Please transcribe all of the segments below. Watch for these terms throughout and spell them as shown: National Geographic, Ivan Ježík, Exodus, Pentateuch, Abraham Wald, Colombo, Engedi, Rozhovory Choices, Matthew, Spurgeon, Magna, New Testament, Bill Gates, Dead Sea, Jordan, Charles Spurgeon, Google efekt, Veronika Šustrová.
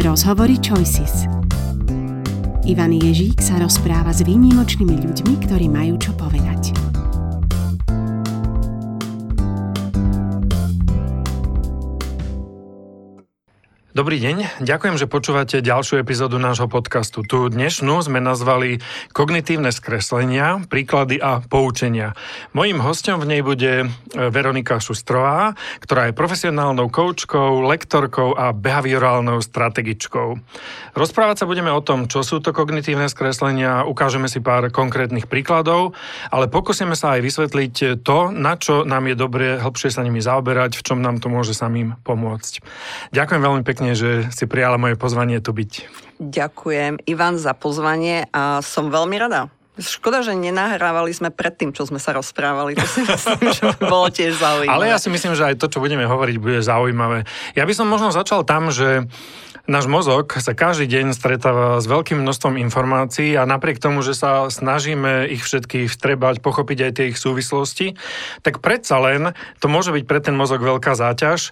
Rozhovory Choices. Ivan Ježík sa rozpráva s výnimočnými ľuďmi, ktorí majú čo povedať. Dobrý deň, ďakujem, že počúvate ďalšiu epizódu nášho podcastu. Tú dnešnú sme nazvali Kognitívne skreslenia, príklady a poučenia. Mojím hosťom v nej bude Veronika Šustrová, ktorá je profesionálnou koučkou, lektorkou a behaviorálnou strategičkou. Rozprávať sa budeme o tom, čo sú to kognitívne skreslenia, ukážeme si pár konkrétnych príkladov, ale pokúsime sa aj vysvetliť to, na čo nám je dobre hĺbšie sa nimi zaoberať, v čom nám to môže samým pomôcť. Ďakujem veľmi pekne, že si prijala moje pozvanie tu byť. Ďakujem, Ivan, za pozvanie a som veľmi rada. Škoda, že nenahrávali sme pred tým, čo sme sa rozprávali. To si myslím, že by bolo tiež zaujímavé. Ale ja si myslím, že aj to, čo budeme hovoriť, bude zaujímavé. Ja by som možno začal tam, že náš mozog sa každý deň stretáva s veľkým množstvom informácií a napriek tomu, že sa snažíme ich všetkých vstrebať, pochopiť aj tie ich súvislosti, tak predsa len to môže byť pre ten mozog veľká záťaž.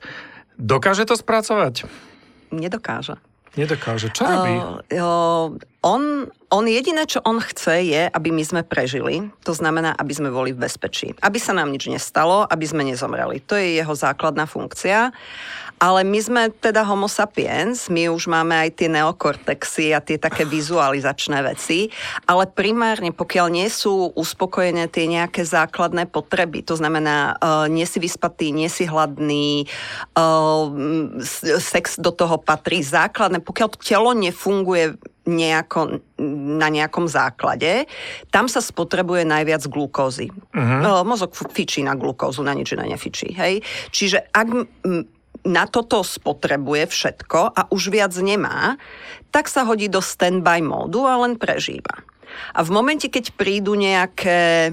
Dokáže to spracovať? Nedokáže. Nedokáže. Čo robí? On jediné, čo on chce, je, aby my sme prežili. To znamená, aby sme boli v bezpečí. Aby sa nám nič nestalo, aby sme nezomreli. To je jeho základná funkcia. Ale my sme teda homo sapiens, my už máme aj tie neokortexy a tie také vizualizačné veci, ale primárne, pokiaľ nie sú uspokojené tie nejaké základné potreby, to znamená, nie si vyspatý, nie si hladný, sex do toho patrí, základné, pokiaľ telo nefunguje na nejakom základe, tam sa spotrebuje najviac glukózy. Uh-huh. Mozog fičí na glukózu, na nič iné nefičí. Hej? Čiže ak na toto spotrebuje všetko a už viac nemá, tak sa hodí do standby módu a len prežíva. A v momente, keď prídu nejaké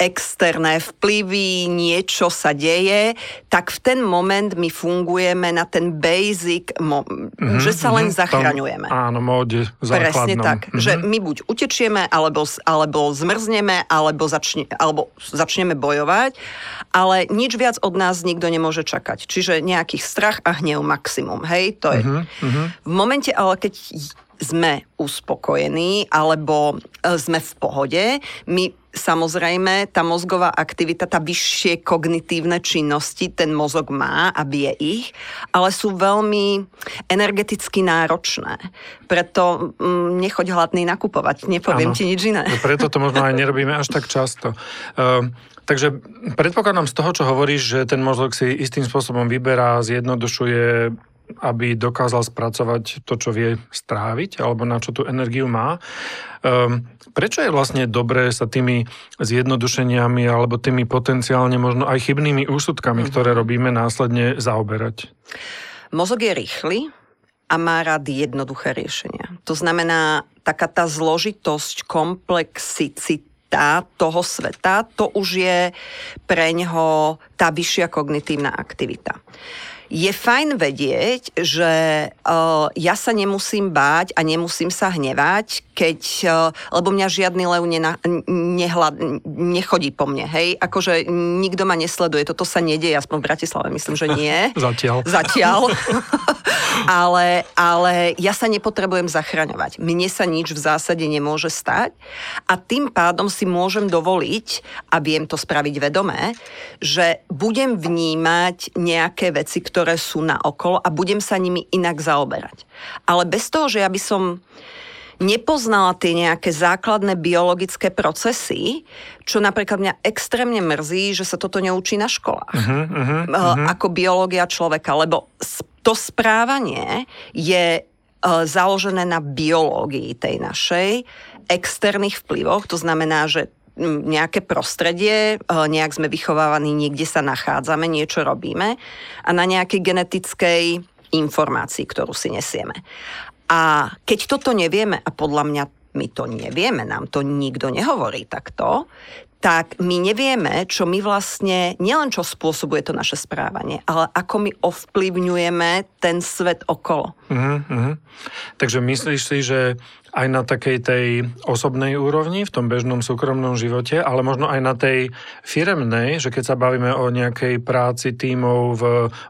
externé vplyvy, niečo sa deje, tak v ten moment my fungujeme na ten basic, že sa len zachraňujeme. Áno, móde základnom. Presne tak, že my buď utečieme, alebo zmrzneme, alebo začneme bojovať, ale nič viac od nás nikto nemôže čakať. Čiže nejakých strach a hnev maximum, hej, to je. V momente, ale keď sme uspokojení, alebo sme v pohode, my samozrejme, tá mozgová aktivita, tá vyššie kognitívne činnosti, ten mozog má a vie ich, ale sú veľmi energeticky náročné. Preto nechoď hladný nakupovať, nepoviem ti nič iné. Preto to možno aj nerobíme až tak často. Takže predpokladám z toho, čo hovoríš, že ten mozog si istým spôsobom vyberá, zjednodušuje, aby dokázal spracovať to, čo vie stráviť, alebo na čo tú energiu má. Prečo je vlastne dobré sa tými zjednodušeniami alebo tými potenciálne možno aj chybnými úsudkami, ktoré robíme, následne zaoberať? Mozog je rýchly a má rád jednoduché riešenia. To znamená, taká tá zložitosť, komplexicita toho sveta, to už je pre ňoho tá vyššia kognitívna aktivita. Je fajn vedieť, že ja sa nemusím báť a nemusím sa hnevať, lebo mňa žiadny lev nechodí po mne, hej? Akože nikto ma nesleduje, toto sa nedeje, aspoň v Bratislave myslím, že nie. Zatiaľ. ale ja sa nepotrebujem zachraňovať. Mne sa nič v zásade nemôže stať a tým pádom si môžem dovoliť, a viem to spraviť vedomé, že budem vnímať nejaké veci, ktoré sú naokolo a budem sa nimi inak zaoberať. Ale bez toho, že ja by som nepoznala tie nejaké základné biologické procesy, čo napríklad mňa extrémne mrzí, že sa toto neučí na školách. Ako biológia človeka, lebo to správanie je založené na biológii tej našej, externých vplyvoch, to znamená, že nejaké prostredie, nejak sme vychovávaní, niekde sa nachádzame, niečo robíme a na nejakej genetickej informácii, ktorú si nesieme. A keď toto nevieme, a podľa mňa my to nevieme, nám to nikto nehovorí takto, tak my nevieme, čo my vlastne, nielen čo spôsobuje to naše správanie, ale ako my ovplyvňujeme ten svet okolo. Takže myslíš si, že aj na takej tej osobnej úrovni, v tom bežnom súkromnom živote, ale možno aj na tej firemnej, že keď sa bavíme o nejakej práci tímov v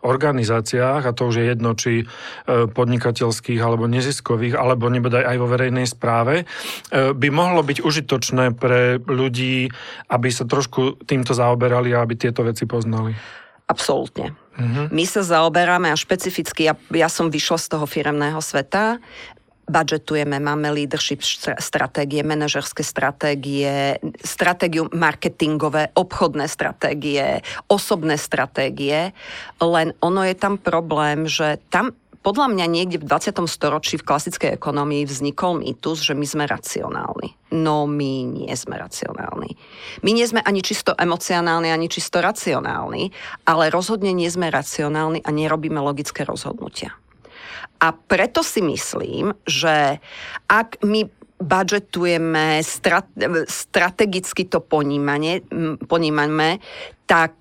organizáciách, a to už je jedno, či podnikateľských, alebo neziskových, alebo nebodaj aj vo verejnej správe, by mohlo byť užitočné pre ľudí, aby sa trošku týmto zaoberali a aby tieto veci poznali. Absolútne. My sa zaoberáme a špecificky, ja som vyšla z toho firemného sveta, budžetujeme, máme leadership stratégie, manažerské stratégie, stratégiu marketingové, obchodné stratégie, osobné stratégie, len ono je tam problém, že tam podľa mňa niekde v 20. storočí v klasickej ekonomii vznikol mýtus, že my sme racionálni. No my nie sme racionálni. My nie sme ani čisto emocionálni, ani čisto racionálni, ale rozhodne nie sme racionálni a nerobíme logické rozhodnutia. A preto si myslím, že ak my budžetujeme, strategicky to ponímame, tak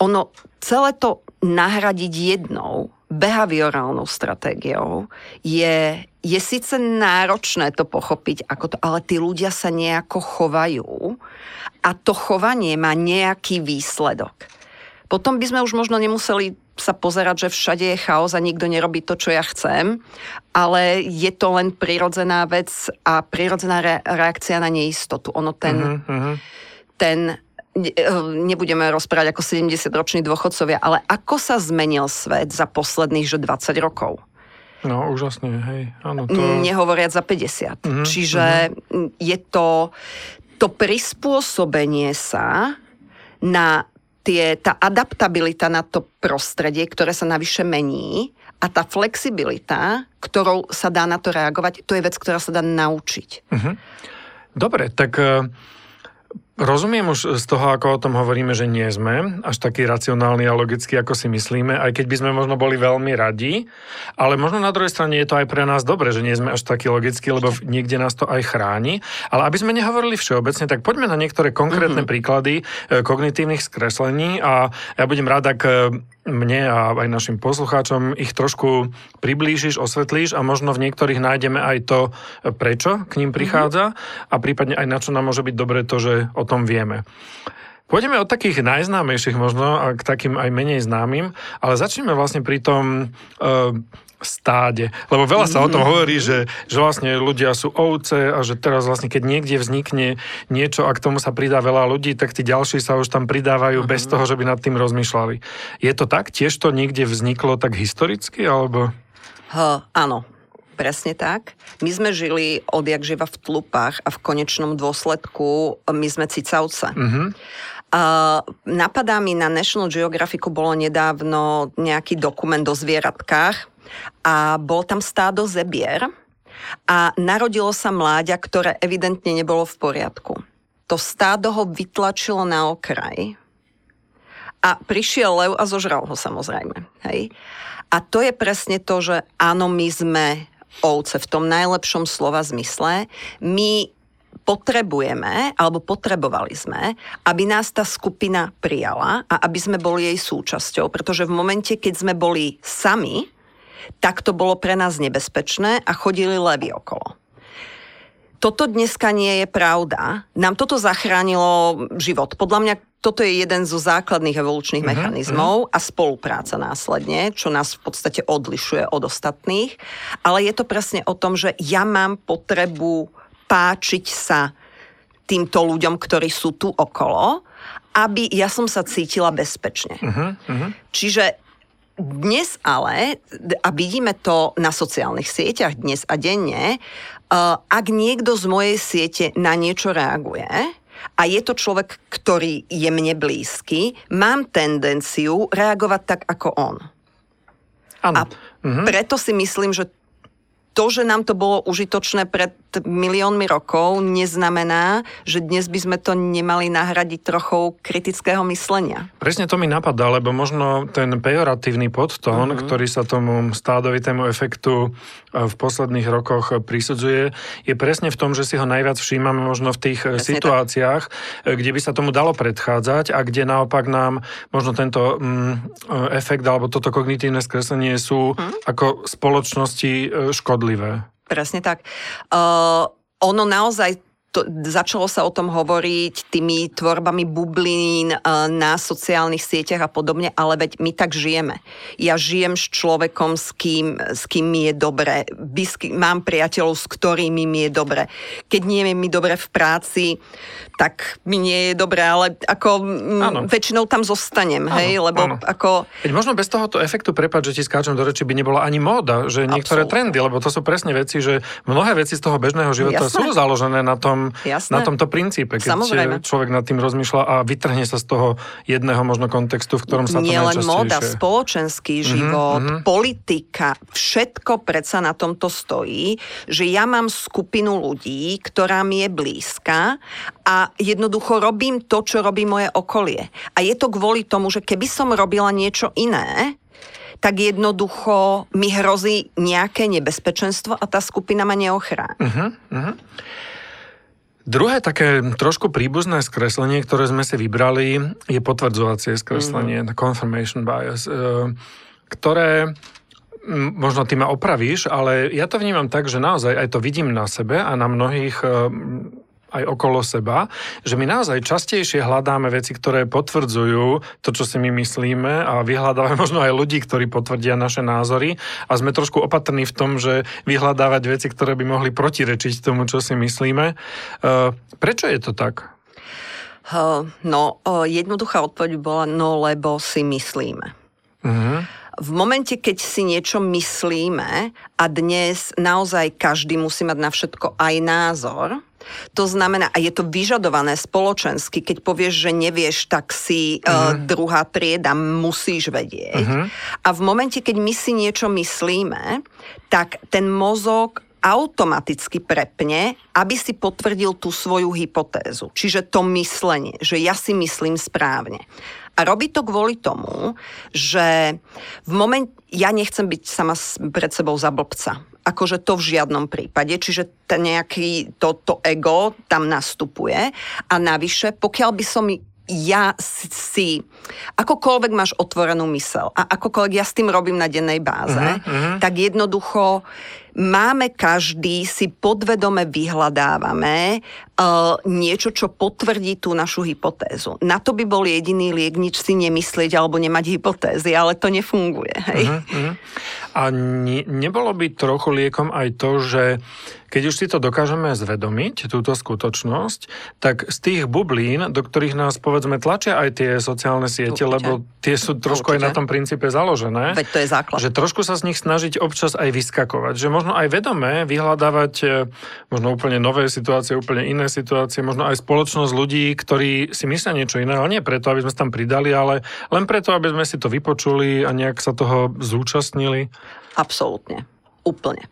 ono celé to nahradiť jednou behaviorálnou stratégiou je síce náročné to pochopiť, ako to, ale tí ľudia sa nejako chovajú a to chovanie má nejaký výsledok. Potom by sme už možno nemuseli sa pozerať, že všade je chaos a nikto nerobí to, čo ja chcem, ale je to len prirodzená vec a prirodzená reakcia na neistotu. Ono ten nebudeme rozprávať ako 70-roční dôchodcovia, ale ako sa zmenil svet za posledných 20 rokov? No, úžasne, hej. Áno, to... Nehovoriac za 50. Čiže je to prispôsobenie sa na tá adaptabilita na to prostredie, ktoré sa navyše mení, a tá flexibilita, ktorou sa dá na to reagovať, to je vec, ktorá sa dá naučiť. Dobre, tak rozumiem už z toho, ako o tom hovoríme, že nie sme až takí racionálni a logickí, ako si myslíme, aj keď by sme možno boli veľmi radi, ale možno na druhej strane je to aj pre nás dobre, že nie sme až takí logickí, lebo niekde nás to aj chráni. Ale aby sme nehovorili všeobecne, tak poďme na niektoré konkrétne príklady kognitívnych skreslení a ja budem rád, ak mne a aj našim poslucháčom ich trošku priblížiš, osvetlíš a možno v niektorých nájdeme aj to, prečo k ním prichádza a prípadne aj na čo nám môže byť dobre to, že o tom vieme. Pôjdeme od takých najznámejších možno a k takým aj menej známym, ale začneme vlastne pri tom stáde. Lebo veľa sa o tom hovorí, že vlastne ľudia sú ovce a že teraz vlastne, keď niekde vznikne niečo a k tomu sa pridá veľa ľudí, tak tí ďalší sa už tam pridávajú bez toho, že by nad tým rozmýšľali. Je to tak? Tiež to niekde vzniklo tak historicky? Alebo? Áno, presne tak. My sme žili odjakživa v tlupách a v konečnom dôsledku my sme cicavce. Napadá mi, na National Geographicu bolo nedávno nejaký dokument o zvieratkách, a bol tam stádo zebier a narodilo sa mláďa, ktoré evidentne nebolo v poriadku. To stádo ho vytlačilo na okraj a prišiel lev a zožral ho, samozrejme. Hej? A to je presne to, že áno, my sme ovce v tom najlepšom slova zmysle. My potrebujeme, alebo potrebovali sme, aby nás tá skupina prijala a aby sme boli jej súčasťou, pretože v momente, keď sme boli sami, tak to bolo pre nás nebezpečné a chodili levy okolo. Toto dneska nie je pravda. Nám toto zachránilo život. Podľa mňa toto je jeden zo základných evolučných mechanizmov a spolupráca následne, čo nás v podstate odlišuje od ostatných. Ale je to presne o tom, že ja mám potrebu páčiť sa týmto ľuďom, ktorí sú tu okolo, aby ja som sa cítila bezpečne. Čiže dnes ale, a vidíme to na sociálnych sieťach dnes a denne, ak niekto z mojej siete na niečo reaguje a je to človek, ktorý je mne blízky, mám tendenciu reagovať tak ako on. Ano. A preto si myslím, že to, že nám to bolo užitočné pred pred miliónmi rokov neznamená, že dnes by sme to nemali nahradiť trochou kritického myslenia. Presne to mi napadá, lebo možno ten pejoratívny podtón, ktorý sa tomu stádovitému efektu v posledných rokoch prisudzuje, je presne v tom, že si ho najviac všímame možno v tých presne situáciách, tak, kde by sa tomu dalo predchádzať a kde naopak nám možno tento efekt alebo toto kognitívne skreslenie sú ako spoločnosti škodlivé. Presne tak. Ono naozaj začalo sa o tom hovoriť tými tvorbami bublín na sociálnych sieťach a podobne, ale veď my tak žijeme. Ja žijem s človekom, s kým mi je dobre. Mám priateľov, s ktorými mi je dobre. Keď nie je mi dobre v práci, tak mi nie je dobre, ale ako väčšinou tam zostanem, áno, hej, lebo áno. Ako... Veď možno bez tohoto efektu, prepáč, že ti skáčem do reči, by nebola ani móda, že niektoré trendy, lebo to sú presne veci, že mnohé veci z toho bežného života sú založené na tom, na tomto princípe, keď človek nad tým rozmýšľa a vytrhne sa z toho jedného možno kontextu, v ktorom sa to najčastejšie... Nie len móda, spoločenský život, politika, všetko predsa na tomto stojí, že ja mám skupinu ľudí, ktorá mi je blízka a jednoducho robím to, čo robí moje okolie. A je to kvôli tomu, že keby som robila niečo iné, tak jednoducho mi hrozí nejaké nebezpečenstvo a tá skupina ma neochráni. Druhé také trošku príbuzné skreslenie, ktoré sme si vybrali, je potvrdzovacie skreslenie, confirmation bias, ktoré možno ty ma opravíš, ale ja to vnímam tak, že naozaj aj to vidím na sebe a na mnohých aj okolo seba, že my naozaj častejšie hľadáme veci, ktoré potvrdzujú to, čo si my myslíme a vyhľadávame možno aj ľudí, ktorí potvrdia naše názory a sme trošku opatrní v tom, že vyhľadávať veci, ktoré by mohli protirečiť tomu, čo si myslíme. Prečo je to tak? No, jednoduchá odpoveď bola, no lebo si myslíme. V momente, keď si niečo myslíme a dnes naozaj každý musí mať na všetko aj názor, to znamená, a je to vyžadované spoločensky, keď povieš, že nevieš, tak si druhá trieda, musíš vedieť. A v momente, keď my si niečo myslíme, tak ten mozog automaticky prepne, aby si potvrdil tú svoju hypotézu. Čiže to myslenie, že ja si myslím správne. A robí to kvôli tomu, že v momente, ja nechcem byť sama pred sebou za blbca. Akože to v žiadnom prípade, čiže to ego tam nastupuje a navyše, pokiaľ by som ja si akokoľvek máš otvorenú myseľ a akokoľvek ja s tým robím na dennej báze, tak jednoducho máme každý, si podvedome vyhľadávame niečo, čo potvrdí tú našu hypotézu. Na to by bol jediný liek, nič si nemyslieť alebo nemať hypotézy, ale to nefunguje. Hej? A nebolo by trochu liekom aj to, že keď už si to dokážeme zvedomiť, túto skutočnosť, tak z tých bublín, do ktorých nás, povedzme, tlačia aj tie sociálne siete, lebo tie sú trošku aj na tom princípe založené. Veď to je základ. Že trošku sa z nich snažiť občas aj vyskakovať. Že možno aj vedomé vyhľadávať možno úplne nové situácie, úplne iné situácie, možno aj spoločnosť ľudí, ktorí si myslia niečo iné, ale nie preto, aby sme sa tam pridali, ale len preto, aby sme si to vypočuli a nejak sa toho zúčastnili. Absolútne. Úplne.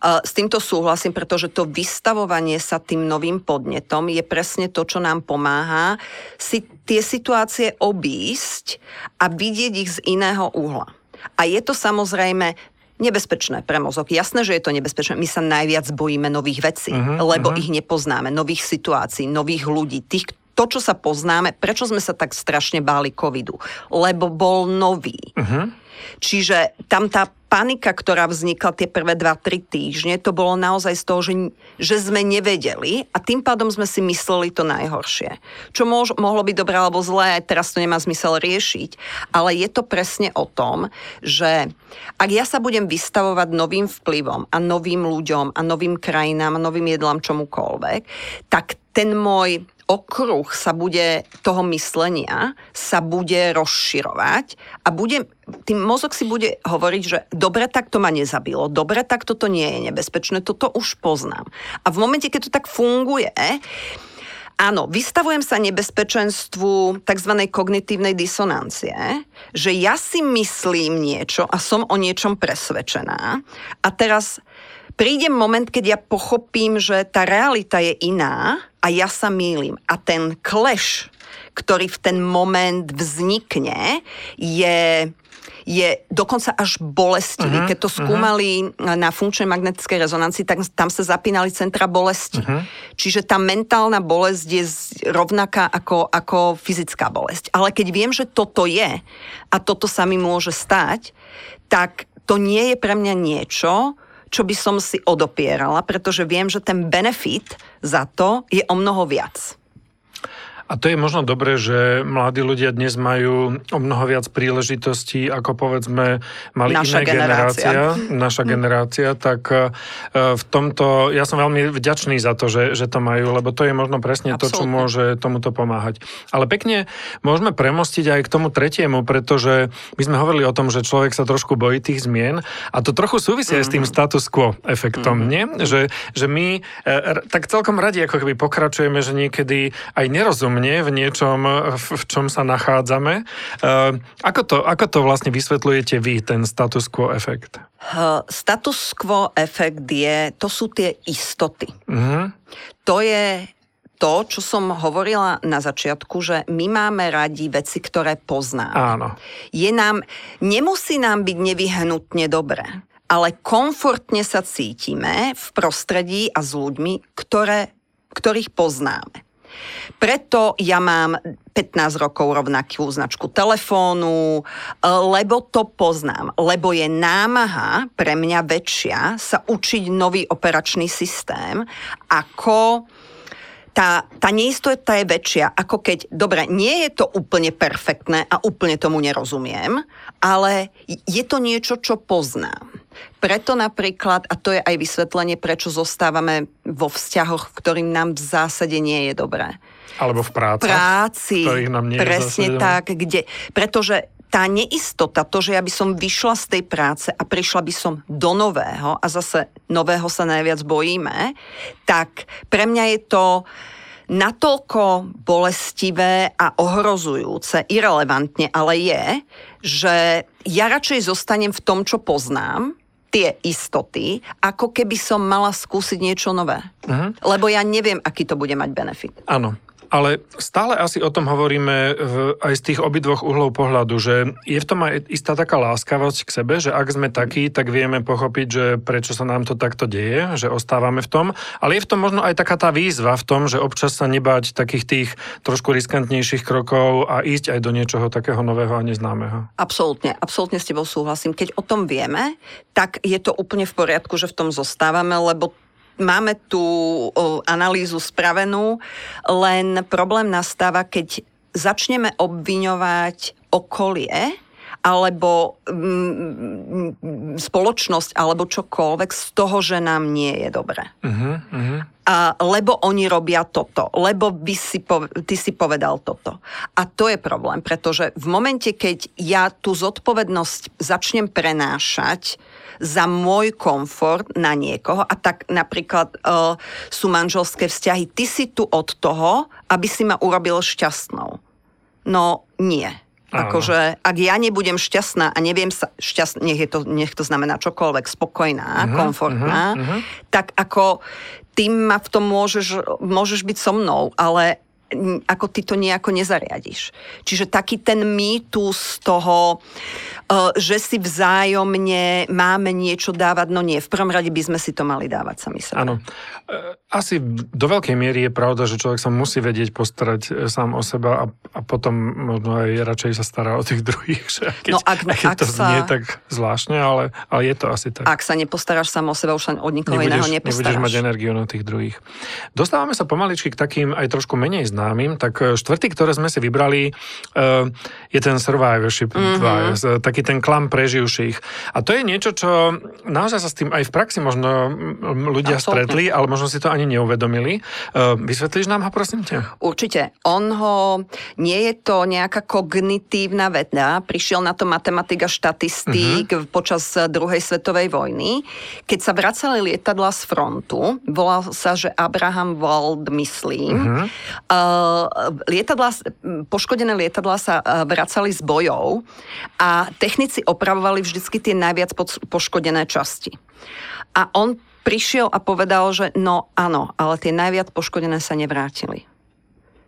S týmto súhlasím, pretože to vystavovanie sa tým novým podnetom je presne to, čo nám pomáha si tie situácie obísť a vidieť ich z iného uhla. A je to samozrejme nebezpečné pre mozog. Jasné, že je to nebezpečné. My sa najviac bojíme nových vecí, lebo ich nepoznáme, nových situácií, nových ľudí, tých, to, čo sa poznáme, prečo sme sa tak strašne báli covidu? Lebo bol nový. Čiže tam tá panika, ktorá vznikla tie prvé 2-3 týždne, to bolo naozaj z toho, že sme nevedeli a tým pádom sme si mysleli to najhoršie. Čo mohlo byť dobré alebo zlé, teraz to nemá zmysel riešiť. Ale je to presne o tom, že ak ja sa budem vystavovať novým vplyvom a novým ľuďom a novým krajinám a novým jedlám čomukoľvek, tak ten môj okruh toho myslenia sa bude rozširovať a tým mozog si bude hovoriť, že dobre, tak to ma nezabilo, dobre, tak toto nie je nebezpečné, toto už poznám. A v momente, keď to tak funguje, áno, vystavujem sa nebezpečenstvu tzv. Kognitívnej disonancie, že ja si myslím niečo a som o niečom presvedčená a teraz príde moment, keď ja pochopím, že tá realita je iná a ja sa mýlim. A ten clash, ktorý v ten moment vznikne, je dokonca až bolestivý. Keď to skúmali na funkčnej magnetickej rezonancii, tak tam sa zapínali centra bolesti. Čiže tá mentálna bolesť je rovnaká ako fyzická bolesť. Ale keď viem, že toto je a toto sa mi môže stať, tak to nie je pre mňa niečo, čo by som si odopierala, pretože viem, že ten benefit za to je o mnoho viac. A to je možno dobré, že mladí ľudia dnes majú o mnoho viac príležitostí, ako povedzme mali naša generácia, tak v tomto, ja som veľmi vďačný za to, že to majú, lebo to je možno presne to, čo môže tomuto pomáhať. Ale pekne môžeme premostiť aj k tomu tretiemu, pretože my sme hovorili o tom, že človek sa trošku bojí tých zmien a to trochu súvisí aj s tým status quo efektom, nie? Že my tak celkom radi ako keby pokračujeme, že niekedy aj nerozumíme v niečom, v čom sa nachádzame. Ako to vlastne vysvetľujete vy, ten status quo efekt? Status quo efekt to sú tie istoty. To je to, čo som hovorila na začiatku, že my máme radi veci, ktoré poznáme. Áno. Nemusí nám byť nevyhnutne dobré, ale komfortne sa cítime v prostredí a s ľuďmi, ktorých poznáme. Preto ja mám 15 rokov rovnakú značku telefónu, lebo to poznám, lebo je námaha pre mňa väčšia sa učiť nový operačný systém, ako tá neistota je väčšia, ako keď, dobre, nie je to úplne perfektné a úplne tomu nerozumiem, ale je to niečo, čo poznám. Preto napríklad, a to je aj vysvetlenie, prečo zostávame vo vzťahoch, ktorým nám v zásade nie je dobré. Alebo v práci, ktorých nám nie je presne tak, pretože tá neistota, to, že ja by som vyšla z tej práce a prišla by som do nového, a zase nového sa najviac bojíme, tak pre mňa je to natoľko bolestivé a ohrozujúce, irelevantne, ale je, že ja radšej zostanem v tom, čo poznám, tie istoty, ako keby som mala skúsiť niečo nové. Lebo ja neviem, aký to bude mať benefit. Áno. Ale stále asi o tom hovoríme aj z tých obidvoch uhlov pohľadu, že je v tom aj istá taká láskavosť k sebe, že ak sme takí, tak vieme pochopiť, že prečo sa nám to takto deje, že ostávame v tom. Ale je v tom možno aj taká tá výzva v tom, že občas sa nebáť takých tých trošku riskantnejších krokov a ísť aj do niečoho takého nového a neznámeho. Absolútne s tebou súhlasím. Keď o tom vieme, tak je to úplne v poriadku, že v tom zostávame, lebo máme tú analýzu spravenú, len problém nastáva, keď začneme obviňovať okolie alebo spoločnosť alebo čokoľvek z toho, že nám nie je dobré. Lebo oni robia toto, lebo ty si povedal toto. A to je problém, pretože v momente, keď ja tú zodpovednosť začnem prenášať za môj komfort na niekoho, a tak napríklad sú manželské vzťahy, ty si tu od toho, aby si ma urobil šťastnou. No nie. Akože, ak ja nebudem šťastná a neviem sa šťastná, nech to znamená čokoľvek, spokojná, komfortná, tak ako ty ma v tom môžeš byť so mnou, ale ako ty to nejako nezariadiš. Čiže taký ten mýtus toho, že si vzájomne máme niečo dávať, no nie, v prvom rade by sme si to mali dávať sami sebe. Áno. Asi do veľkej miery je pravda, že človek sa musí vedieť postarať sám o seba a potom možno aj radšej sa stará o tých druhých. Keď to znie tak zvláštne, ale je to asi tak. Ak sa nepostaráš sám o seba, už sa od nikoho iného nepostaráš. Nebudeš mať energiu na tých druhých. Dostávame sa pomaličky k takým aj trošku menej známym, tak štvrtý, ktoré sme si vybrali, je ten survivorship bias, taký ten klam preživších. A to je niečo, čo naozaj sa s tým aj v praxi možno ľudia stretli, ale možno si to ani neuvedomili. Vysvetlíš nám ho, prosím ťa? Určite. Nie je to nejaká kognitívna veda. Prišiel na to matematika štatistík počas druhej svetovej vojny. Keď sa vracali lietadla z frontu, volal sa, že Abraham Wald, myslím, poškodené lietadlá sa vracali z bojov a technici opravovali vždycky tie najviac poškodené časti. A on prišiel a povedal, že no áno, ale tie najviac poškodené sa nevrátili.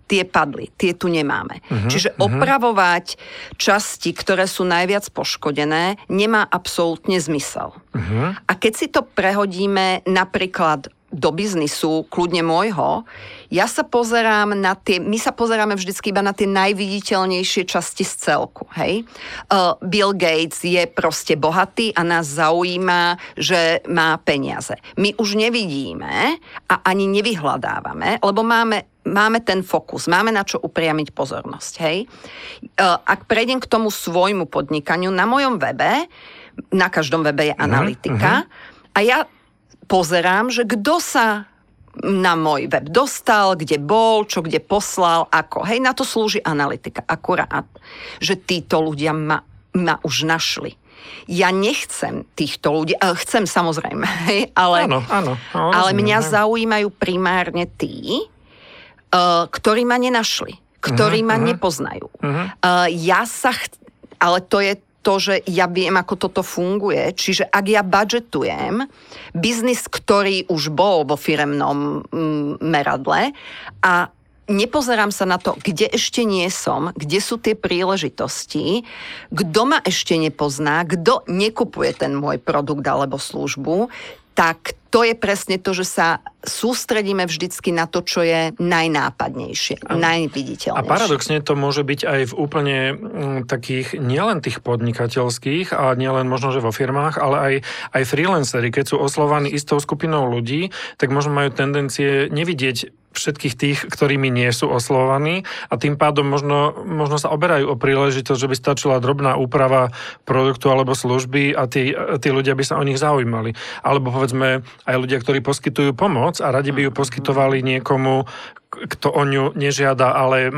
Tie padli, tie tu nemáme. Uh-huh, čiže opravovať časti, ktoré sú najviac poškodené, nemá absolútne zmysel. Uh-huh. A keď si to prehodíme napríklad do biznisu, kľudne môjho, ja sa pozerám na tie, my sa pozeráme vždycky iba na tie najviditeľnejšie časti z celku. Hej? Bill Gates je proste bohatý a nás zaujíma, že má peniaze. My už nevidíme a ani nevyhľadávame, lebo máme ten fokus, máme na čo upriamiť pozornosť. Hej? Ak prejdem k tomu svojmu podnikaniu, na mojom webe, na každom webe je analytika a ja pozerám, že kto sa na môj web dostal, kde bol, čo kde poslal, ako. Hej, na to slúži analytika. Akurát, že títo ľudia ma už našli. Ja nechcem týchto ľudí, chcem samozrejme, hej, ale, áno, ale mňa zaujímajú primárne tí, ktorí ma nenašli, ktorí ma nepoznajú. Ale to je to, že ja viem, ako toto funguje. Čiže ak ja budžetujem biznis, ktorý už bol vo firemnom meradle a nepozerám sa na to, kde ešte nie som, kde sú tie príležitosti, kto ma ešte nepozná, kto nekupuje ten môj produkt alebo službu, tak to je presne to, že sa sústredíme vždycky na to, čo je najnápadnejšie, najviditeľnejšie. A paradoxne to môže byť aj v úplne takých, nielen tých podnikateľských, a nielen možno, že vo firmách, ale aj freelanceri, keď sú oslovovaní istou skupinou ľudí, tak možno majú tendencie nevidieť všetkých tých, ktorými nie sú oslovovaní, a tým pádom možno sa oberajú o príležitosť, že by stačila drobná úprava produktu alebo služby a tí ľudia by sa o nich zaujímali. Alebo povedzme aj ľudia, ktorí poskytujú pomoc a radi by ju poskytovali niekomu, kto o ňu nežiada, ale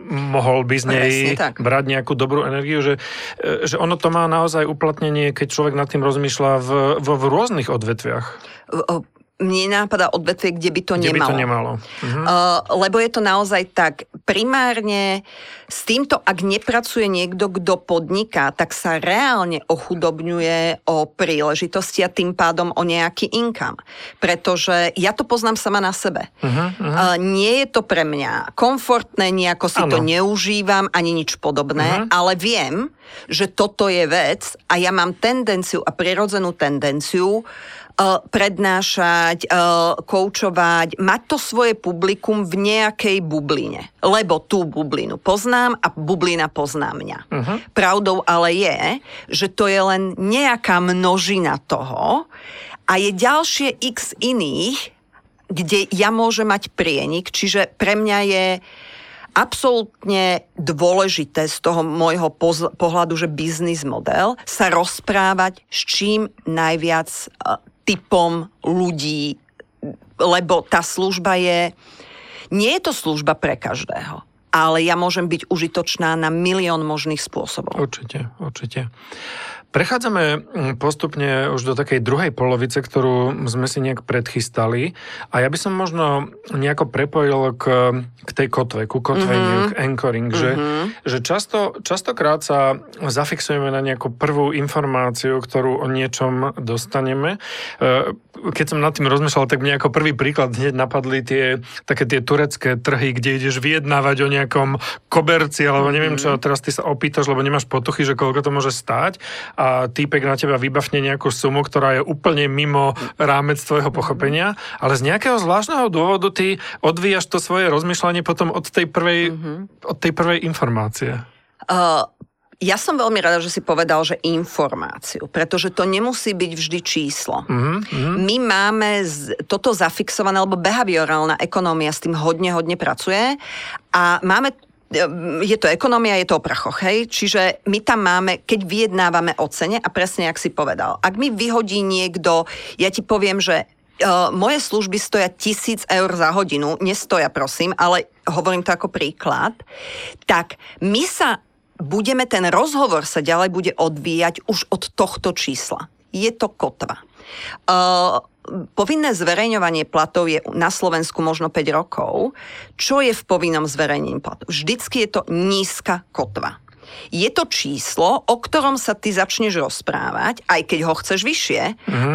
mohol by z nej brať nejakú dobrú energiu, že ono to má naozaj uplatnenie, keď človek nad tým rozmýšľa v rôznych odvetviach. Mne nápada odvetvie, kde by to nemalo. Mhm. Lebo je to naozaj tak, primárne s týmto, ak nepracuje niekto, kto podniká, tak sa reálne ochudobňuje o príležitosti a tým pádom o nejaký income. Pretože ja to poznám sama na sebe. Nie je to pre mňa komfortné, nejako si to neužívam, ani nič podobné, ale viem, že toto je vec a ja mám tendenciu a prirodzenú tendenciu prednášať, koučovať, mať to svoje publikum v nejakej bubline. Lebo tú bublinu poznám a bublina pozná mňa. Pravdou ale je, že to je len nejaká množina toho a je ďalšie x iných, kde ja môžem mať prienik, čiže pre mňa je absolútne dôležité z toho môjho pohľadu, že biznis model, sa rozprávať s čím najviac typom ľudí, lebo tá služba nie je to služba pre každého, ale ja môžem byť užitočná na milión možných spôsobov. Určite. Prechádzame postupne už do takej druhej polovice, ktorú sme si nejak predchystali, a ja by som možno nejako prepojil k tej kotve, ku kotveniu, k anchoring, že častokrát sa zafixujeme na nejakú prvú informáciu, ktorú o niečom dostaneme. Keď som nad tým rozmýšľal, tak mne ako prvý príklad hneď napadli tie turecké trhy, kde ideš vyjednávať o nejakom koberci, alebo neviem čo, teraz ty sa opýtaš, lebo nemáš potuchy, že koľko to môže stáť, a týpek na teba vybafne nejakú sumu, ktorá je úplne mimo rámec tvojho pochopenia, ale z nejakého zvláštneho dôvodu ty odvíjaš to svoje rozmýšľanie potom od tej prvej informácie. Ja som veľmi rada, že si povedal, že informáciu, pretože to nemusí byť vždy číslo. My máme toto zafixované, lebo behaviorálna ekonómia s tým hodne pracuje a je to ekonomia, je to o prachoch, hej? Čiže my tam máme, keď vyjednávame o cene, a presne, jak si povedal, ak mi vyhodí niekto, ja ti poviem, že moje služby stoja 1000 eur za hodinu, nestoja, prosím, ale hovorím to ako príklad, tak my ten rozhovor sa ďalej bude odvíjať už od tohto čísla. Je to kotva. Povinné zverejňovanie platov je na Slovensku možno 5 rokov. Čo je v povinnom zverejnení platov? Vždycky je to nízka kotva. je to číslo, o ktorom sa ty začneš rozprávať, aj keď ho chceš vyššie,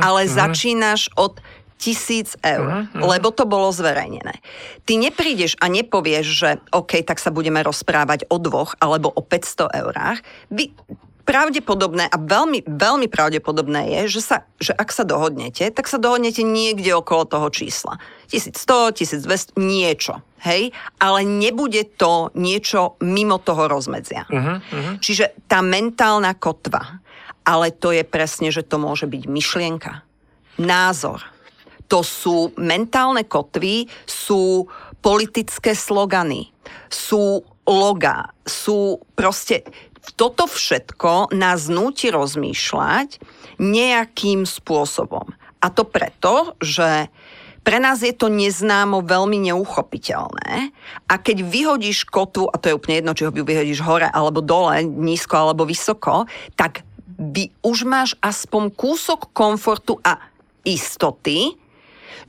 ale začínaš od 1000 eur, lebo to bolo zverejnené. Ty neprídeš a nepovieš, že OK, tak sa budeme rozprávať o 2 alebo o 500 eurách. Pravdepodobné a veľmi, veľmi pravdepodobné je, že ak sa dohodnete, tak sa dohodnete niekde okolo toho čísla. 1100, 1200, niečo. Hej? Ale nebude to niečo mimo toho rozmedzia. Čiže tá mentálna kotva, ale to je presne, že to môže byť myšlienka, názor. To sú mentálne kotvy, sú politické slogany, sú logá, sú proste... Toto všetko nás núti rozmýšľať nejakým spôsobom. A to preto, že pre nás je to neznámo veľmi neuchopiteľné a keď vyhodíš kotvu, a to je úplne jedno, či ho vyhodíš hore alebo dole, nízko alebo vysoko, tak už máš aspoň kúsok komfortu a istoty,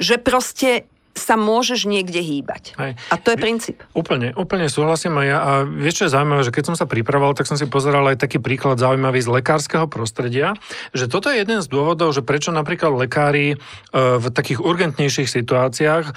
že proste sa môžeš niekde hýbať. Hej. A to je princíp. Úplne súhlasím aj ja. A vieš, čo je zaujímavé, že keď som sa pripravoval, tak som si pozeral aj taký príklad zaujímavý z lekárskeho prostredia, že toto je jeden z dôvodov, že prečo napríklad lekári v takých urgentnejších situáciách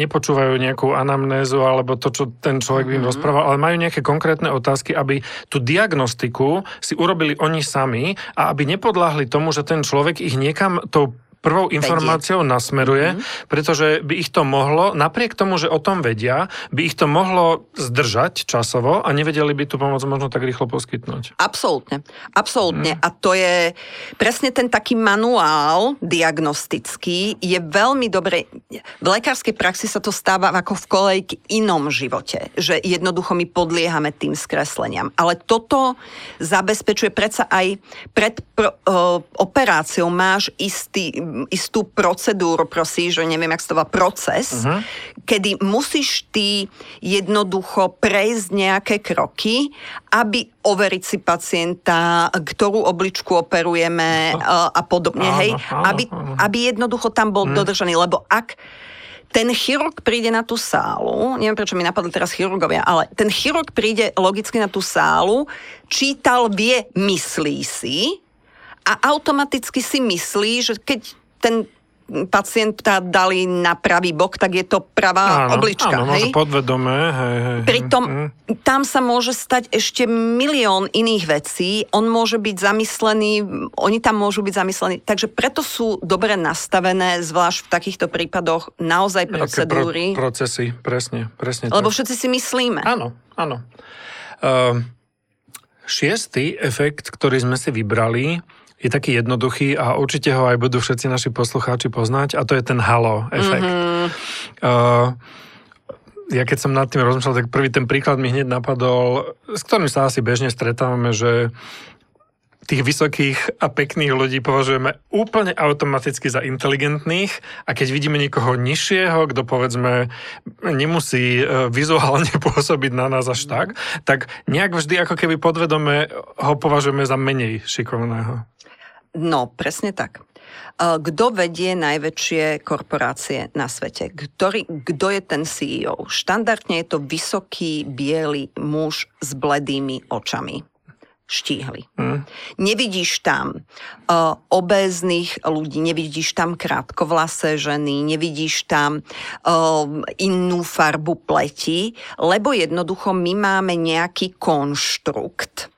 nepočúvajú nejakú anamnézu alebo to, čo ten človek by im rozprával, ale majú nejaké konkrétne otázky, aby tú diagnostiku si urobili oni sami a aby nepodláhli tomu, že ten človek ich niekam tou prvou informáciou nasmeruje, pretože by ich to mohlo, napriek tomu, že o tom vedia, by ich to mohlo zdržať časovo a nevedeli by tú pomoc možno tak rýchlo poskytnúť. Absolútne. A to je presne ten taký manuál diagnostický, je veľmi dobre. V lekárskej praxi sa to stáva ako v kolej k inom živote, že jednoducho my podliehame tým skresleniam. Ale toto zabezpečuje predsa aj pred operáciou máš istú procedúru, proces, kedy musíš ty jednoducho prejsť nejaké kroky, aby overiť si pacienta, ktorú obličku operujeme a podobne, aby jednoducho tam bol dodržaný, lebo ak ten chirurg príde na tú sálu, neviem, prečo mi napadli teraz chirurgovia, ale ten chirurg príde logicky na tú sálu, čítal, vie, myslí si, a automaticky si myslí, že keď ten pacienta dali na pravý bok, tak je to pravá oblička. Áno, hej? Môže podvedomé. Hej. Pritom tam sa môže stať ešte milión iných vecí. On môže byť zamyslený, oni tam môžu byť zamyslení. Takže preto sú dobre nastavené, zvlášť v takýchto prípadoch, naozaj procedúry. Procesy, presne. Lebo všetci si myslíme. Áno. Šiestý efekt, ktorý sme si vybrali, je taký jednoduchý a určite ho aj budú všetci naši poslucháči poznať, a to je ten halo efekt. Ja keď som nad tým rozmýšľal, tak prvý ten príklad mi hneď napadol, s ktorým sa asi bežne stretávame, že tých vysokých a pekných ľudí považujeme úplne automaticky za inteligentných a keď vidíme niekoho nižšieho, kto povedzme nemusí vizuálne pôsobiť na nás až tak nejak vždy ako keby podvedome ho považujeme za menej šikovného. No, presne tak. Kto vedie najväčšie korporácie na svete? Kto je ten CEO? Štandardne je to vysoký, biely muž s bledými očami. Štíhli. Nevidíš tam obéznych ľudí, nevidíš tam krátkovlasé ženy, nevidíš tam inú farbu pleti, lebo jednoducho my máme nejaký konštrukt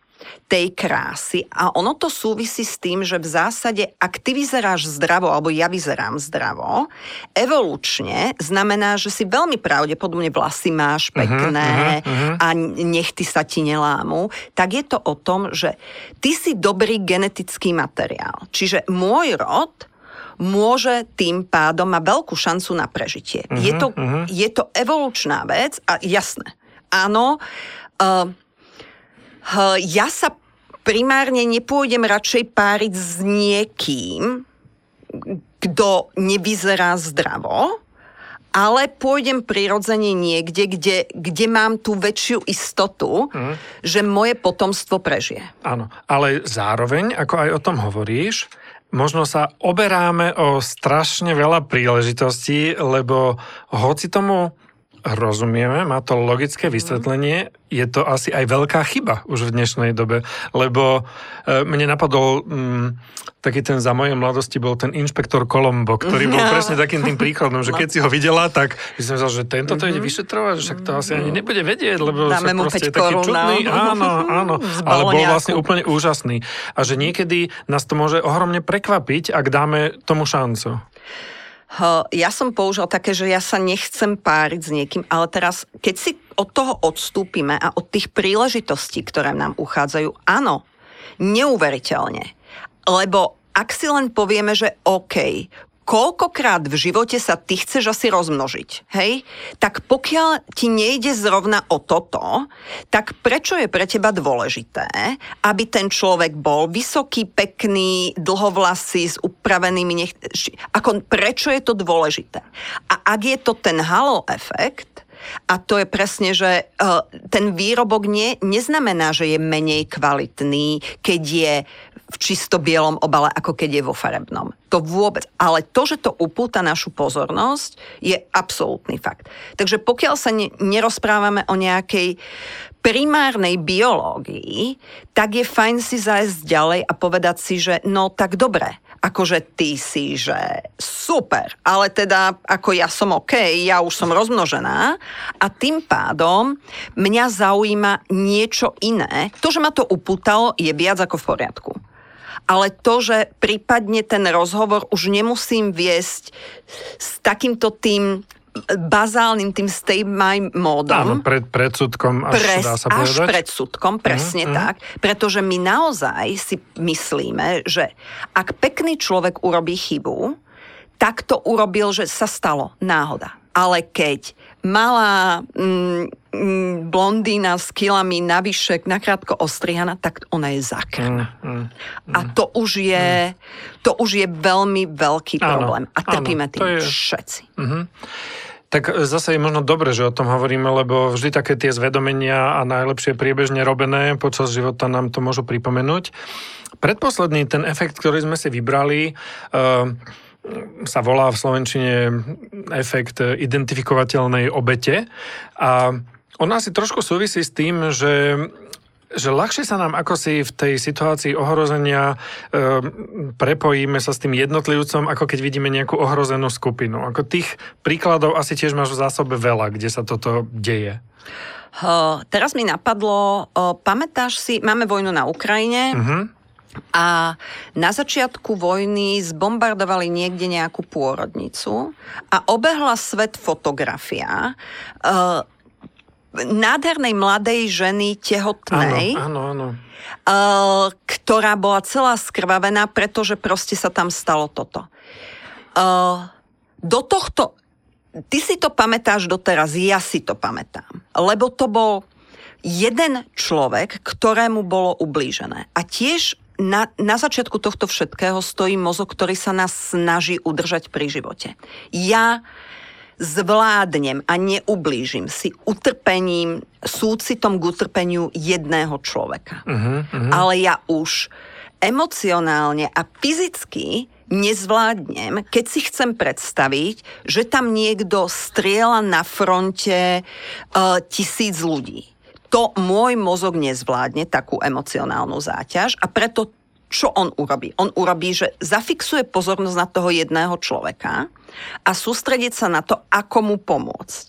tej krásy a ono to súvisí s tým, že v zásade, ak ty vyzeráš zdravo, alebo ja vyzerám zdravo, evolučne znamená, že si veľmi pravdepodobne vlasy máš pekné a nechty sa ti nelámu, tak je to o tom, že ty si dobrý genetický materiál. Čiže môj rod môže tým pádom má veľkú šancu na prežitie. Je to evolučná vec a jasné. Áno, ja sa primárne nepôjdem radšej páriť s niekým, kto nevyzerá zdravo, ale pôjdem prirodzene niekde, kde mám tú väčšiu istotu, že moje potomstvo prežije. Áno, ale zároveň, ako aj o tom hovoríš, možno sa oberáme o strašne veľa príležitostí, lebo hoci tomu Rozumieme, má to logické vysvetlenie. Je to asi aj veľká chyba už v dnešnej dobe, lebo mne napadol taký ten za mojej mladosti bol ten inšpektor Colombo, ktorý bol presne takým tým príkladom, že keď si ho videla, tak by som myslel, že tento to ide vyšetrovať, že však to asi ani nebude vedieť, lebo však proste je taký čudný. Áno, ale bol vlastne úplne úžasný. A že niekedy nás to môže ohromne prekvapiť, ak dáme tomu šancu. Ja som použil také, že ja sa nechcem páriť s niekým, ale teraz, keď si od toho odstúpime a od tých príležitostí, ktoré nám uchádzajú, áno, neuveriteľne. Lebo ak si len povieme, že OK, koľkokrát v živote sa ty chceš asi rozmnožiť, hej? Tak pokiaľ ti nejde zrovna o toto, tak prečo je pre teba dôležité, aby ten človek bol vysoký, pekný, dlhovlasý, s upravenými ako prečo je to dôležité? A ak je to ten halo efekt, a to je presne, že ten výrobok neznamená, že je menej kvalitný, keď je v čisto bielom obale, ako keď je vo farebnom. To vôbec. Ale to, že to upúta našu pozornosť, je absolútny fakt. Takže pokiaľ sa nerozprávame o nejakej primárnej biológii, tak je fajn si zájsť ďalej a povedať si, že no tak dobre, akože ty si, že super, ale teda ako ja som OK, ja už som rozmnožená a tým pádom mňa zaujíma niečo iné. To, že ma to upútalo, je viac ako v poriadku. Ale to, že prípadne ten rozhovor už nemusím viesť s takýmto tým bazálnym tým stay my módom. Áno, predsudkom až dá sa povedať. Až predsudkom, presne tak. Pretože my naozaj si myslíme, že ak pekný človek urobí chybu, tak to urobil, že sa stalo náhoda. Ale keď malá blondína s kilami na výšek, nakrátko ostrihaná, tak ona je zakrná. A to už je, veľmi veľký problém. A trpíme tým všetci. Tak zase je možno dobre, že o tom hovoríme, lebo vždy také tie zvedomenia a najlepšie priebežne robené počas života nám to môžu pripomenúť. Predposledný ten efekt, ktorý sme si vybrali, sa volá v slovenčine efekt identifikovateľnej obete a on asi trošku súvisí s tým, že ľahšie sa nám akosi v tej situácii ohrozenia prepojíme sa s tým jednotlivcom, ako keď vidíme nejakú ohrozenú skupinu. Ako tých príkladov asi tiež máš v zásobe veľa, kde sa toto deje. Teraz mi napadlo, pamätáš si, máme vojnu na Ukrajine, a na začiatku vojny zbombardovali niekde nejakú pôrodnicu a obehla svet fotografia nádhernej mladej ženy tehotnej, ktorá bola celá skrvavená, pretože proste sa tam stalo toto. Do tohto, ty si to pamätáš doteraz, ja si to pamätám, lebo to bol jeden človek, ktorému bolo ublížené. A tiež na začiatku tohto všetkého stojí mozog, ktorý sa nás snaží udržať pri živote. Ja zvládnem a neublížim si utrpením, súcitom k utrpeniu jedného človeka. Ale ja už emocionálne a fyzicky nezvládnem, keď si chcem predstaviť, že tam niekto strieľa na fronte 1000 ľudí. To môj mozog nezvládne, takú emocionálnu záťaž a preto čo on urobí? On urobí, že zafixuje pozornosť na toho jedného človeka a sústrediť sa na to, ako mu pomôcť.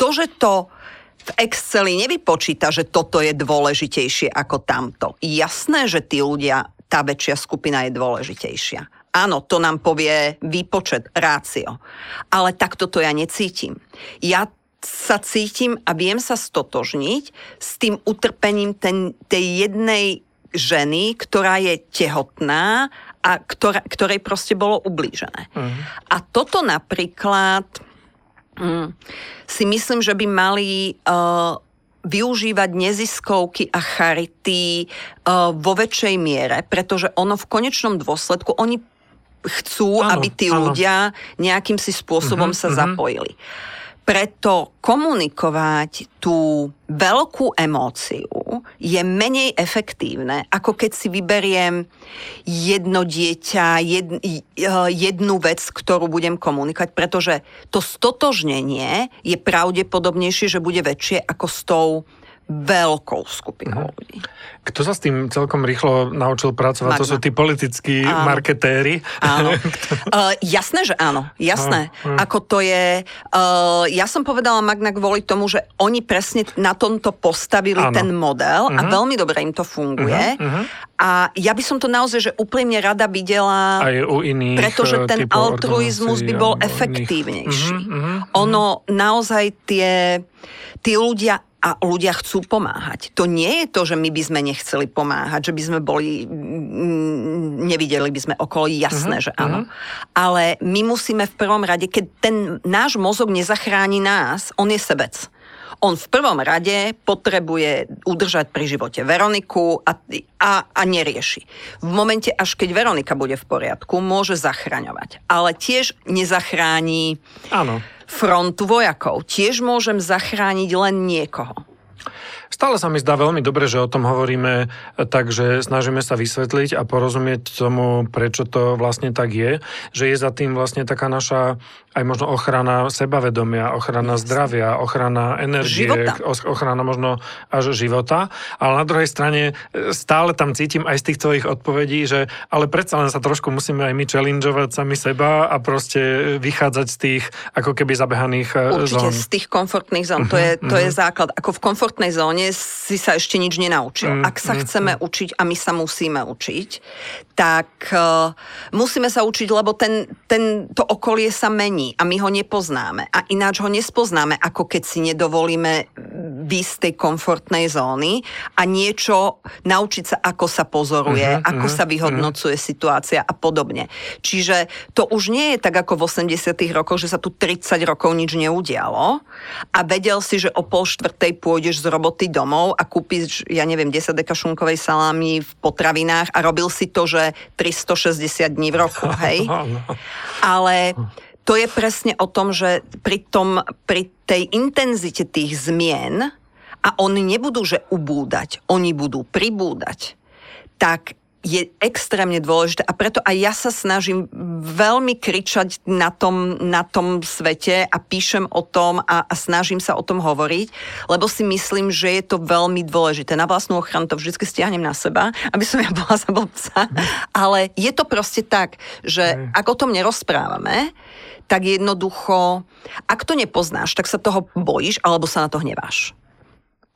To, že to v Exceli nevypočíta, že toto je dôležitejšie ako tamto. Jasné, že tí ľudia, tá väčšia skupina je dôležitejšia. Áno, to nám povie výpočet, rácio. Ale takto to ja necítim. Ja sa cítim a viem sa stotožniť s tým utrpením tej jednej ženy, ktorá je tehotná a ktorej proste bolo ublížené. A toto napríklad si myslím, že by mali využívať neziskovky a charity vo väčšej miere, pretože ono v konečnom dôsledku, oni chcú, aby tí ľudia nejakým si spôsobom sa zapojili. Preto komunikovať tú veľkú emóciu je menej efektívne, ako keď si vyberiem jedno dieťa, jednu vec, ktorú budem komunikovať, pretože to stotožnenie je pravdepodobnejšie, že bude väčšie ako s tou veľkou skupinou ľudí. Kto sa s tým celkom rýchlo naučil pracovať? Magna. To sú tí politickí marketéri. Áno. Jasné, že áno. Jasné. Ako to je... ja som povedala Magna kvôli tomu, že oni presne na tomto postavili ten model a veľmi dobre im to funguje. A ja by som to naozaj, že úprimne rada videla... Aj u iných, pretože ten altruizmus by bol efektívnejší. Ono naozaj tie ľudia... A ľudia chcú pomáhať. To nie je to, že my by sme nechceli pomáhať, že by sme boli, nevideli by sme okolo, jasné, že áno. Ale my musíme v prvom rade, keď ten náš mozog nezachráni nás, on je sebec. On v prvom rade potrebuje udržať pri živote Veroniku a nerieši. V momente, až keď Veronika bude v poriadku, môže zachraňovať. Ale tiež nezachráni... Áno. Frontu vojakov. Tiež môžem zachrániť len niekoho. Stále sa mi zdá veľmi dobre, že o tom hovoríme, takže snažíme sa vysvetliť a porozumieť tomu, prečo to vlastne tak je, že je za tým vlastne taká naša aj možno ochrana sebavedomia, ochrana zdravia, ochrana energie, života. Ochrana možno až života, ale na druhej strane stále tam cítim aj z tých tvojich odpovedí, že ale predsa len sa trošku musíme aj my challengeovať sami seba a proste vychádzať z tých ako keby zabehaných zón. Určite z tých komfortných zón, to je základ. Ako v komfortnej zóne si sa ešte nič nenaučil. Ak sa chceme učiť a my sa musíme učiť, tak musíme sa učiť, lebo to okolie sa mení. A my ho nepoznáme. A ináč ho nespoznáme, ako keď si nedovolíme výjsť z tej komfortnej zóny a niečo naučiť sa, ako sa pozoruje, ako sa vyhodnocuje situácia a podobne. Čiže to už nie je tak, ako v 80. rokoch, že sa tu 30 rokov nič neudialo a vedel si, že o 3:30 pôjdeš z roboty domov a kúpiš, 10 deka šunkovej salámy v potravinách a robil si to, že 360 dní v roku, hej? Ale... To je presne o tom, že pri tej intenzite tých zmien, a oni nebudú, že ubúdať, oni budú pribúdať, tak je extrémne dôležité. A preto aj ja sa snažím veľmi kričať na tom svete a píšem o tom a snažím sa o tom hovoriť, lebo si myslím, že je to veľmi dôležité. Na vlastnú ochranu to vždy stiahnem na seba, aby som ja bola za blbca. Ale je to proste tak, že ak o tom nerozprávame, tak jednoducho, ak to nepoznáš, tak sa toho bojíš alebo sa na to hneváš.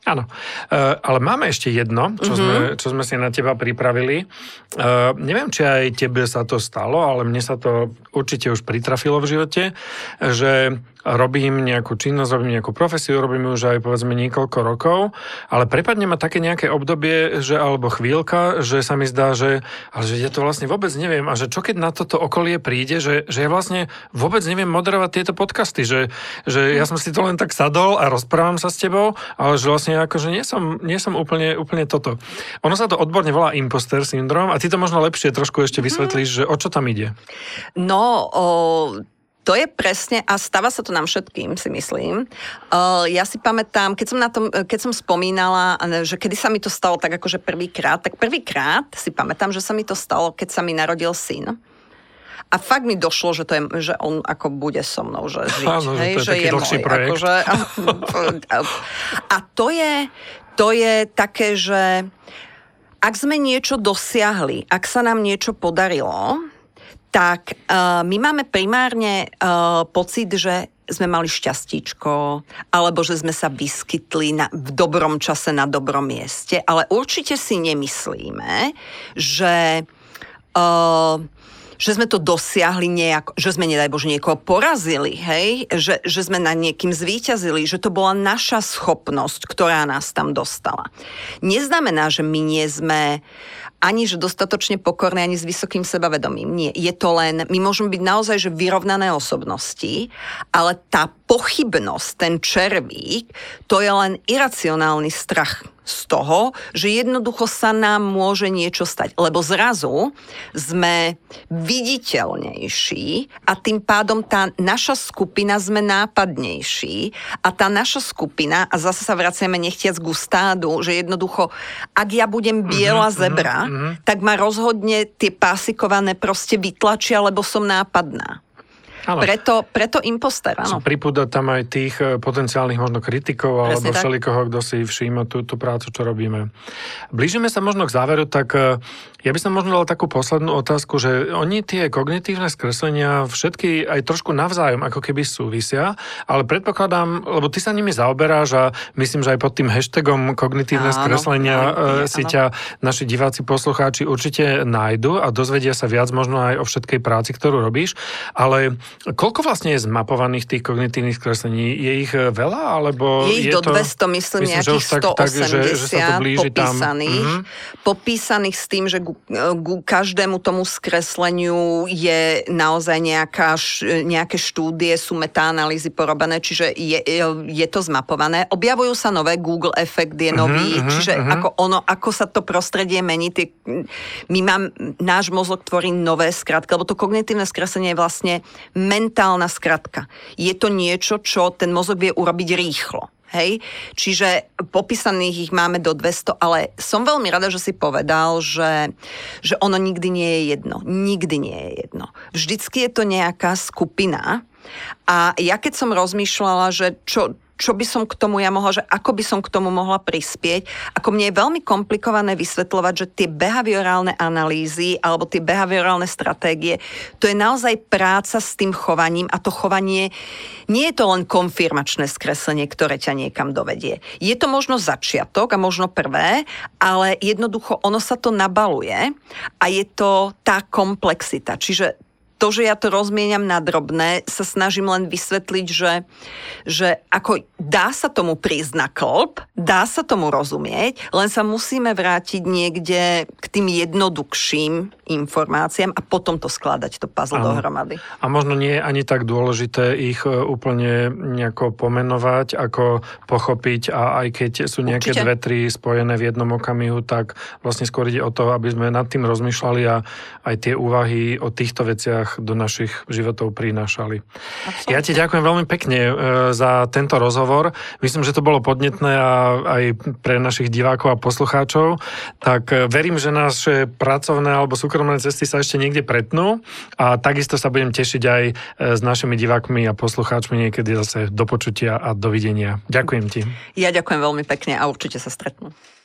Áno, ale máme ešte jedno, čo sme si na teba pripravili. Neviem, či aj tebe sa to stalo, ale mne sa to určite už pritrafilo v živote, že robím nejakú činnosť, robím nejakú profesiu, robím už aj povedzme niekoľko rokov, ale prepadne ma také nejaké obdobie, že alebo chvíľka, že sa mi zdá, že ja to vlastne vôbec neviem a že čo keď na toto okolie príde, že ja vlastne vôbec neviem moderovať tieto podcasty, že ja som si to len tak sadol a rozprávam sa s tebou, ale že vlastne akože nie som úplne toto. Ono sa to odborne volá imposter syndrom a ty to možno lepšie trošku ešte vysvetlíš, že o čo tam ide. No, to je presne a stáva sa to nám všetkým, si myslím. Ja si pamätám, keď som spomínala, že kedy sa mi to stalo tak akože prvýkrát, tak prvýkrát si pamätám, že sa mi to stalo, keď sa mi narodil syn. A fakt mi došlo, že, to je, že on ako bude so mnou, že žiť. Áno, hej, že je môj. Akože, a to je také, že ak sme niečo dosiahli, ak sa nám niečo podarilo, tak my máme primárne pocit, že sme mali šťastíčko, alebo že sme sa vyskytli v dobrom čase na dobrom mieste. Ale určite si nemyslíme, že sme to dosiahli nejako, že sme, nedaj Bože, niekoho porazili, hej? Že sme nad niekým zvíťazili, že to bola naša schopnosť, ktorá nás tam dostala. Neznamená, že my nie sme ani že dostatočne pokorné, ani s vysokým sebavedomím. Nie, je to len, my môžeme byť naozaj že vyrovnané osobnosti, ale tá pochybnosť, ten červík, to je len iracionálny strach z toho, že jednoducho sa nám môže niečo stať. Lebo zrazu sme viditeľnejší a tým pádom tá naša skupina sme nápadnejší a tá naša skupina, a zase sa vraciame nechtiac k stádu, že jednoducho, ak ja budem biela zebra, tak ma rozhodne tie pásikované proste vytlačia, lebo som nápadná. Ale preto imposter, áno. Pripúda tam aj tých potenciálnych možno kritikov alebo všelikoho, kto si všíma tú prácu, čo robíme. Blížime sa možno k záveru, tak ja by som možno dal takú poslednú otázku, že oni tie kognitívne skreslenia všetky aj trošku navzájom ako keby súvisia, ale predpokladám, lebo ty sa nimi zaoberáš a myslím, že aj pod tým hashtagom kognitívne skreslenia si ťa naši diváci, poslucháči určite nájdu a dozvedia sa viac možno aj o všetkej práci, ktorú robíš, ale koľko vlastne je zmapovaných tých kognitívnych skreslení? Je ich veľa, alebo je ich do 200, myslím nejakých 180 že sa to blíži popísaných. Tam. Popísaných s tým, že ku každému tomu skresleniu je naozaj nejaké štúdie, sú metaanalýzy porobené, čiže je to zmapované. Objavujú sa nové, Google efekt je nový, čiže ako sa to prostredie mení, náš mozog tvorí nové skratky, lebo to kognitívne skreslenie je vlastne mentálna skratka. Je to niečo, čo ten mozog vie urobiť rýchlo. Hej? Čiže popísaných ich máme do 200, ale som veľmi rada, že si povedal, že ono nikdy nie je jedno. Nikdy nie je jedno. Vždycky je to nejaká skupina a ja keď som rozmýšľala, že čo by som k tomu ja mohla, že ako by som k tomu mohla prispieť. Ako mne je veľmi komplikované vysvetľovať, že tie behaviorálne analýzy alebo tie behaviorálne stratégie, to je naozaj práca s tým chovaním a to chovanie nie je to len konfirmačné skreslenie, ktoré ťa niekam dovedie. Je to možno začiatok a možno prvé, ale jednoducho ono sa to nabaluje a je to tá komplexita. Čiže to, že ja to rozmieniam na drobné, sa snažím len vysvetliť, že ako dá sa tomu prísť na klb, dá sa tomu rozumieť, len sa musíme vrátiť niekde k tým jednoduchším informáciám a potom to skladať, to puzzle dohromady. A možno nie je ani tak dôležité ich úplne nejako pomenovať, ako pochopiť a aj keď sú nejaké dve, tri spojené v jednom okamihu, tak vlastne skôr ide o to, aby sme nad tým rozmýšľali a aj tie úvahy o týchto veciach do našich životov prinášali. Absolutne. Ja ti ďakujem veľmi pekne za tento rozhovor. Myslím, že to bolo podnetné a aj pre našich divákov a poslucháčov. Tak verím, že naše pracovné alebo súkromné cesty sa ešte niekde pretnú a takisto sa budem tešiť aj s našimi divákmi a poslucháčmi niekedy zase do počutia a dovidenia. Ďakujem ti. Ja ďakujem veľmi pekne a určite sa stretnú.